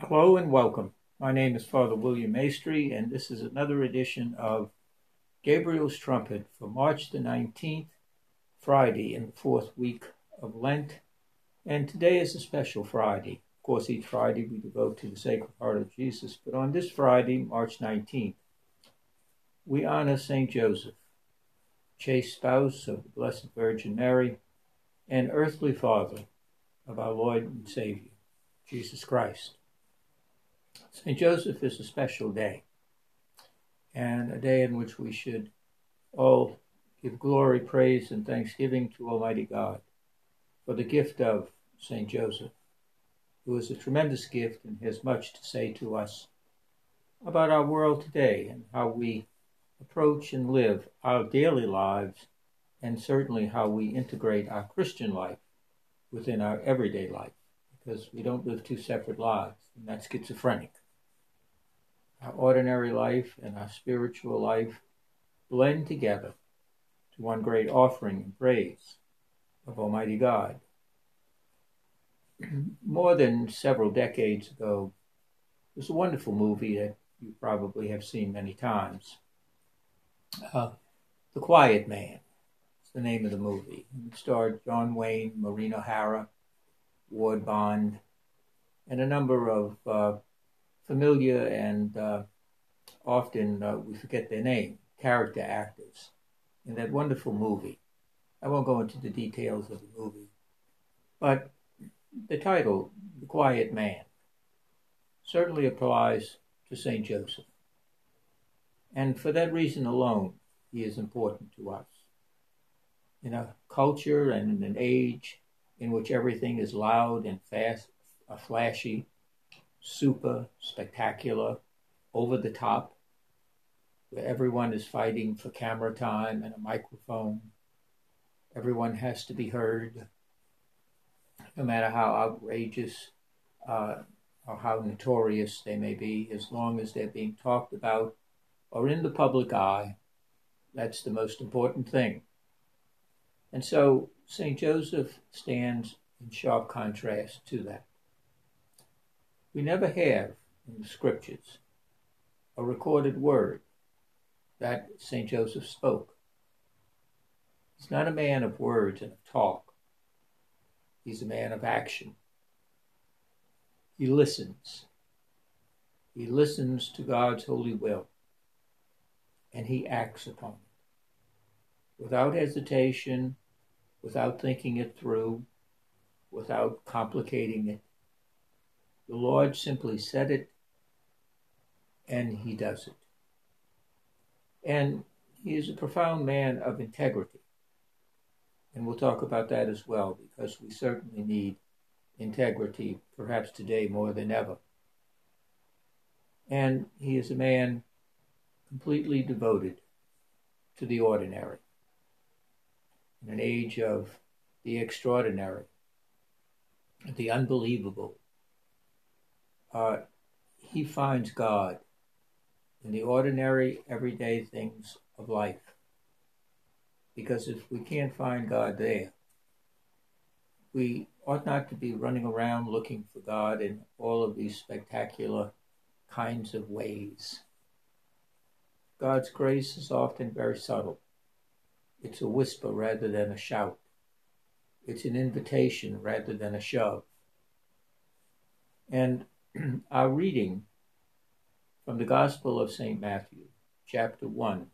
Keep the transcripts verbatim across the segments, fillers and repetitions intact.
Hello and welcome. My name is Father William Maestri, and this is another edition of Gabriel's Trumpet for March the nineteenth, Friday in the fourth week of Lent. And today is a special Friday. Of course, each Friday we devote to the Sacred Heart of Jesus, but on this Friday, March nineteenth, we honor Saint Joseph, chaste spouse of the Blessed Virgin Mary, and earthly father of our Lord and Savior, Jesus Christ. Saint Joseph is a special day, and a day in which we should all give glory, praise, and thanksgiving to Almighty God for the gift of Saint Joseph, who is a tremendous gift and has much to say to us about our world today and how we approach and live our daily lives, and certainly how we integrate our Christian life within our everyday life, because we don't live two separate lives, and that's schizophrenic. Our ordinary life and our spiritual life blend together to one great offering and praise of Almighty God. More than several decades ago, there's a wonderful movie that you probably have seen many times, uh, The Quiet Man. It's the name of the movie. It starred John Wayne, Maureen O'Hara, Ward Bond, and a number of uh, familiar and uh, often uh, we forget their name, character actors in that wonderful movie. I won't go into the details of the movie, but the title, The Quiet Man, certainly applies to Saint Joseph. And for that reason alone, he is important to us. In a culture and in an age in which everything is loud and fast, uh, flashy, super, spectacular, over the top, where everyone is fighting for camera time and a microphone. Everyone has to be heard, no matter how outrageous uh, or how notorious they may be, as long as they're being talked about or in the public eye. That's the most important thing. And so Saint Joseph stands in sharp contrast to that. We never have in the Scriptures a recorded word that Saint Joseph spoke. He's not a man of words and of talk. He's a man of action. He listens. He listens to God's holy will, and he acts upon it without hesitation, without thinking it through, without complicating it. The Lord simply said it, and he does it. And he is a profound man of integrity. And we'll talk about that as well, because we certainly need integrity, perhaps today more than ever. And he is a man completely devoted to the ordinary. In an age of the extraordinary, the unbelievable, uh, he finds God in the ordinary, everyday things of life. Because if we can't find God there, we ought not to be running around looking for God in all of these spectacular kinds of ways. God's grace is often very subtle. It's a whisper rather than a shout. It's an invitation rather than a shove. And our reading from the Gospel of Saint Matthew, chapter one,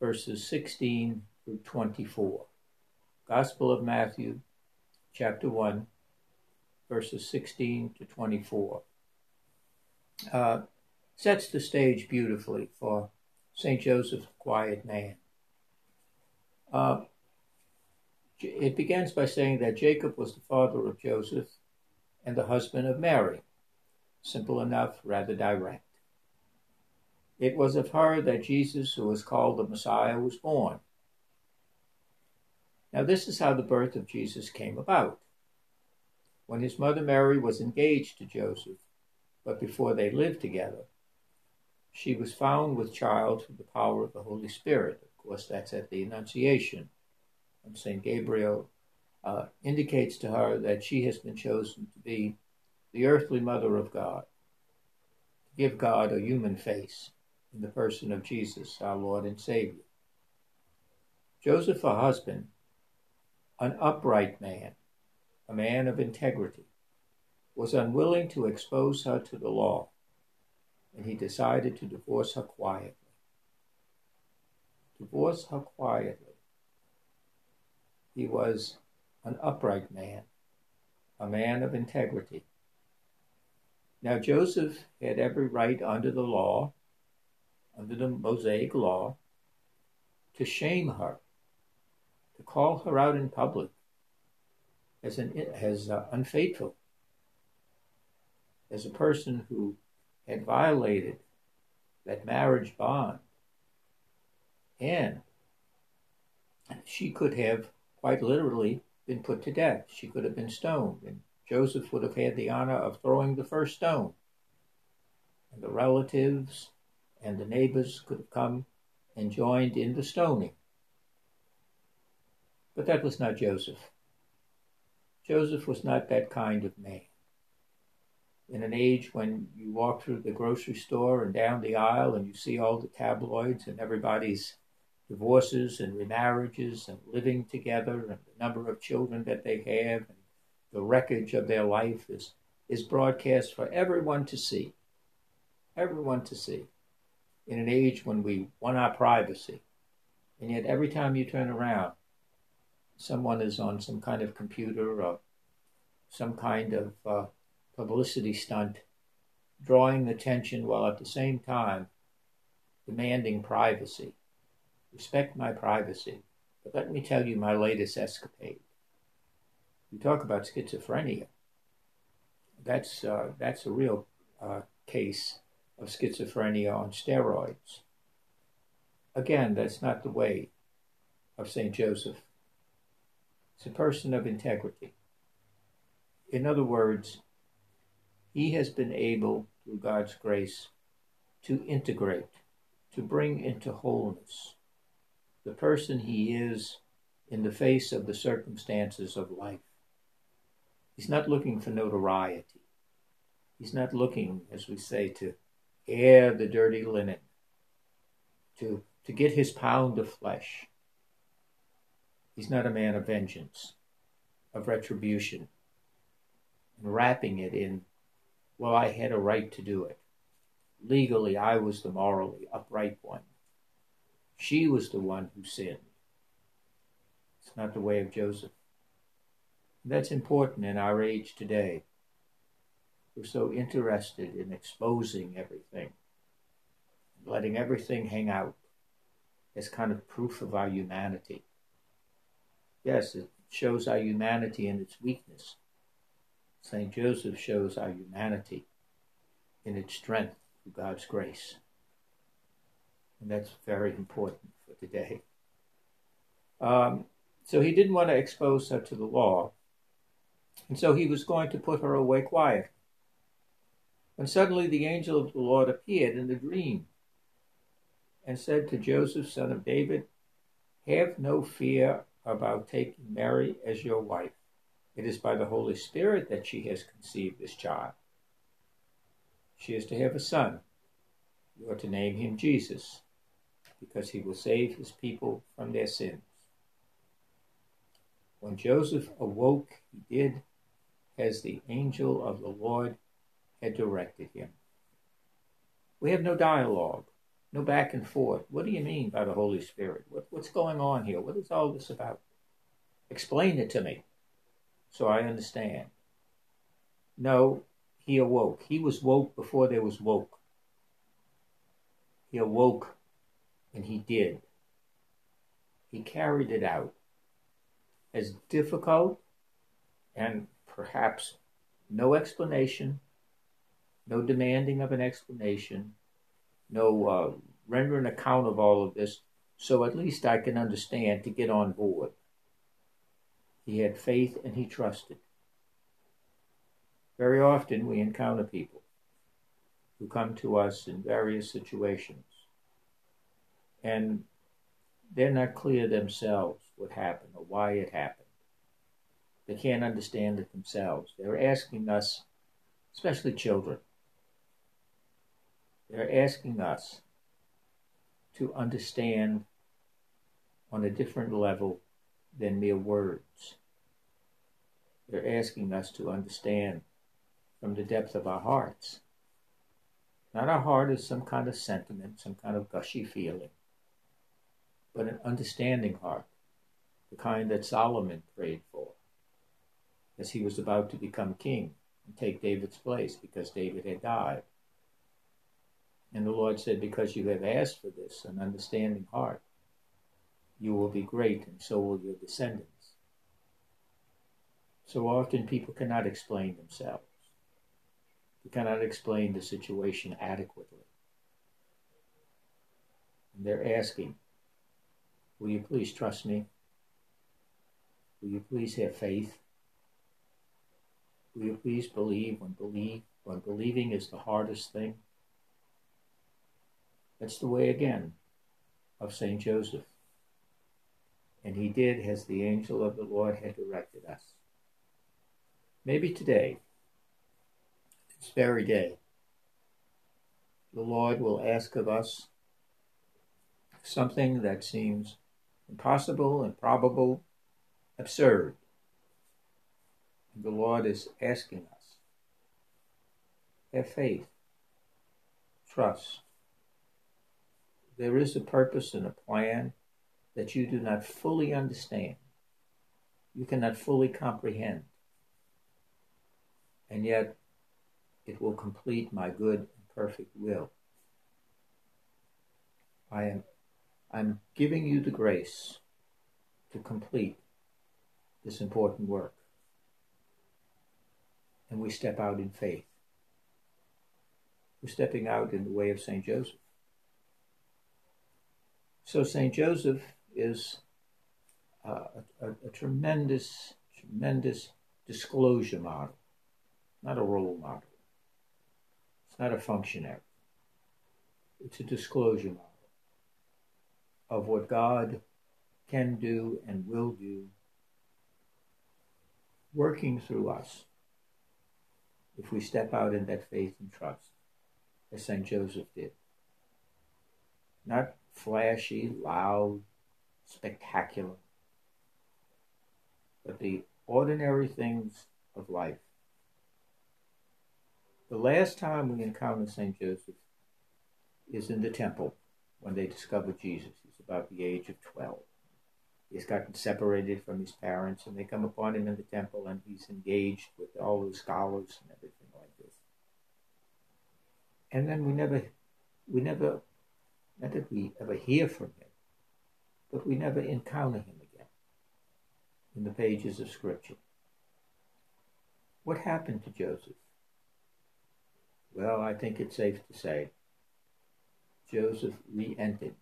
verses sixteen through twenty-four. Gospel of Matthew, chapter one, verses sixteen to twenty-four. Uh, sets the stage beautifully for Saint Joseph, the Quiet Man. Uh, it begins by saying that Jacob was the father of Joseph and the husband of Mary. Simple enough, rather direct. It was of her that Jesus, who was called the Messiah, was born. Now this is how the birth of Jesus came about. When his mother Mary was engaged to Joseph, but before they lived together, she was found with child through the power of the Holy Spirit. Of course, that's at the Annunciation. And Saint Gabriel uh, indicates to her that she has been chosen to be the earthly mother of God, to give God a human face in the person of Jesus, our Lord and Savior. Joseph, her husband, an upright man, a man of integrity, was unwilling to expose her to the law, and he decided to divorce her quietly. Divorce her quietly. He was an upright man, a man of integrity. Now Joseph had every right under the law, under the Mosaic law, to shame her, to call her out in public as an as uh, unfaithful, as a person who had violated that marriage bond. And she could have quite literally been put to death. She could have been stoned, and Joseph would have had the honor of throwing the first stone. And the relatives and the neighbors could have come and joined in the stoning. But that was not Joseph. Joseph was not that kind of man. In an age when you walk through the grocery store and down the aisle and you see all the tabloids and everybody's divorces and remarriages and living together and the number of children that they have and the wreckage of their life is, is broadcast for everyone to see. Everyone to see. In an age when we want our privacy. And yet every time you turn around, someone is on some kind of computer or some kind of uh, publicity stunt, drawing attention while at the same time demanding privacy. Respect my privacy, but let me tell you my latest escapade. You talk about schizophrenia. That's, uh, that's a real uh, case of schizophrenia on steroids. Again, that's not the way of Saint Joseph. It's a person of integrity. In other words, he has been able, through God's grace, to integrate, to bring into wholeness the person he is in the face of the circumstances of life. He's not looking for notoriety. He's not looking, as we say, to air the dirty linen, to, to get his pound of flesh. He's not a man of vengeance, of retribution, and wrapping it in, well, I had a right to do it. Legally, I was the morally upright one. She was the one who sinned. It's not the way of Joseph. And that's important in our age today. We're so interested in exposing everything, letting everything hang out as kind of proof of our humanity. Yes, it shows our humanity in its weakness. Saint Joseph shows our humanity in its strength through God's grace. And that's very important for today. Um, so he didn't want to expose her to the law. And so he was going to put her away quietly. When suddenly the angel of the Lord appeared in a dream and said to Joseph, son of David, have no fear about taking Mary as your wife. It is by the Holy Spirit that she has conceived this child. She is to have a son. You are to name him Jesus, because he will save his people from their sins. When Joseph awoke, he did as the angel of the Lord had directed him. We have no dialogue, no back and forth. What do you mean by the Holy Spirit? What, what's going on here? What is all this about? Explain it to me, so I understand. No, he awoke. He was woke before there was woke. He awoke, and he did. He carried it out. As difficult, and perhaps no explanation, no demanding of an explanation, no uh, rendering account of all of this, so at least I can understand to get on board. He had faith and he trusted. Very often we encounter people who come to us in various situations and they're not clear themselves what happened or why it happened. They can't understand it themselves. They're asking us especially children. They're asking us to understand on a different level than mere words. They're asking us to understand from the depth of our hearts. Not our heart as some kind of sentiment, some kind of gushy feeling, but an understanding heart, the kind that Solomon prayed for as he was about to become king and take David's place because David had died. And the Lord said, because you have asked for this, an understanding heart, you will be great and so will your descendants. So often people cannot explain themselves. They cannot explain the situation adequately. And they're asking, will you please trust me? Will you please have faith? Will you please believe when, believe when believing is the hardest thing? That's the way again of Saint Joseph. And he did as the angel of the Lord had directed us. Maybe today, this very day, the Lord will ask of us something that seems impossible, improbable, absurd. And the Lord is asking us, have faith, trust. There is a purpose and a plan that you do not fully understand. You cannot fully comprehend. And yet, it will complete my good and perfect will. I am I'm giving you the grace to complete this important work. And we step out in faith. We're stepping out in the way of Saint Joseph. So Saint Joseph is uh, a, a tremendous, tremendous disclosure model, not a role model. It's not a functionary. It's a disclosure model of what God can do and will do, working through us, if we step out in that faith and trust, as Saint Joseph did. Not flashy, loud, spectacular, but the ordinary things of life. The last time we encounter Saint Joseph is in the temple when they discover Jesus. He's about the age of twelve. He's gotten separated from his parents, and they come upon him in the temple, and he's engaged with all the scholars and everything like this. And then we never, we never, not that we ever hear from him, but we never encounter him again in the pages of Scripture. What happened to Joseph? Well, I think it's safe to say Joseph re-entered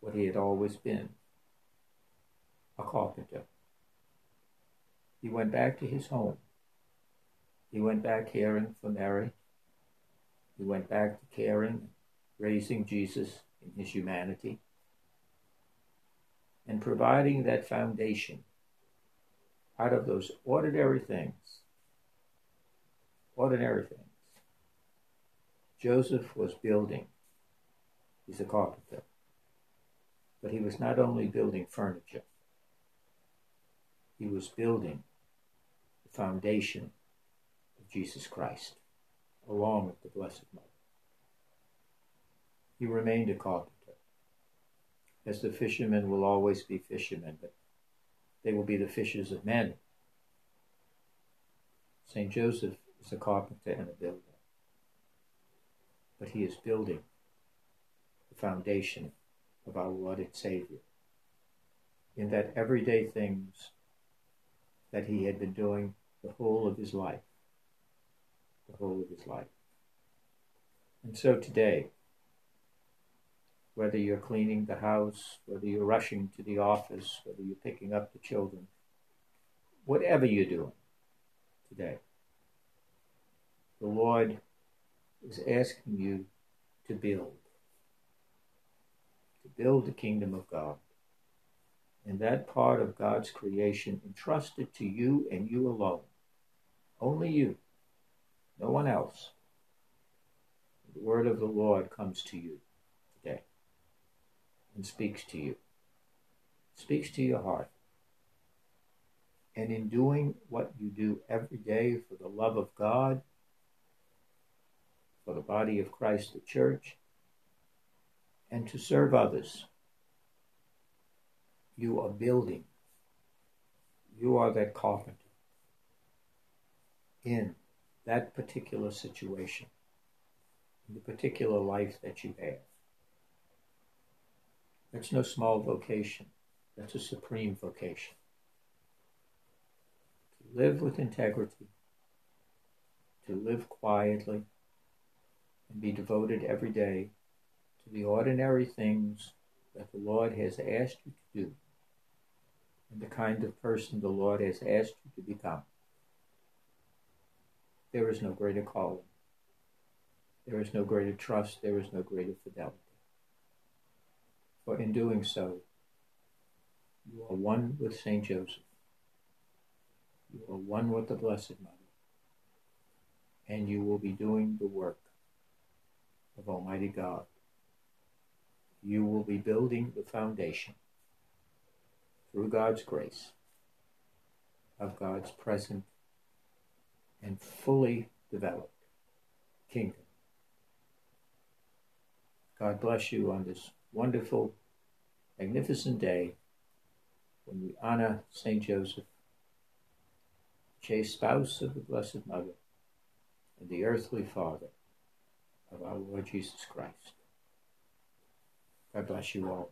what he had always been, a carpenter. He went back to his home. He went back caring for Mary. He went back to caring, raising Jesus in his humanity, and providing that foundation out of those ordinary things. Ordinary things. Joseph was building. He's a carpenter. But he was not only building furniture. He was building the foundation of Jesus Christ, along with the Blessed Mother. He remained a carpenter. As the fishermen will always be fishermen, but they will be the fishers of men. Saint Joseph is a carpenter and a builder. But he is building the foundation of our Lord and Savior in that everyday things that he had been doing the whole of his life. The whole of his life. And so today, whether you're cleaning the house, whether you're rushing to the office, whether you're picking up the children, whatever you're doing today, the Lord is asking you to build. To build the kingdom of God. And that part of God's creation entrusted to you and you alone. Only you. no one else. The word of the Lord comes to you today and speaks to you, speaks to your heart. And in doing what you do every day for the love of God, for the body of Christ, the church, and to serve others, you are building. You are that carpenter in that particular situation, in the particular life that you have. That's no small vocation. That's a supreme vocation. To live with integrity, to live quietly, and be devoted every day to the ordinary things that the Lord has asked you to do, and the kind of person the Lord has asked you to become. There is no greater calling. There is no greater trust. There is no greater fidelity. For in doing so, you are one with Saint Joseph. You are one with the Blessed Mother. And you will be doing the work of Almighty God. You will be building the foundation, through God's grace, of God's present and fully developed kingdom. God bless you on this wonderful, magnificent day when we honor Saint Joseph, chaste spouse of the Blessed Mother, and the earthly father of our Lord Jesus Christ. God bless you all.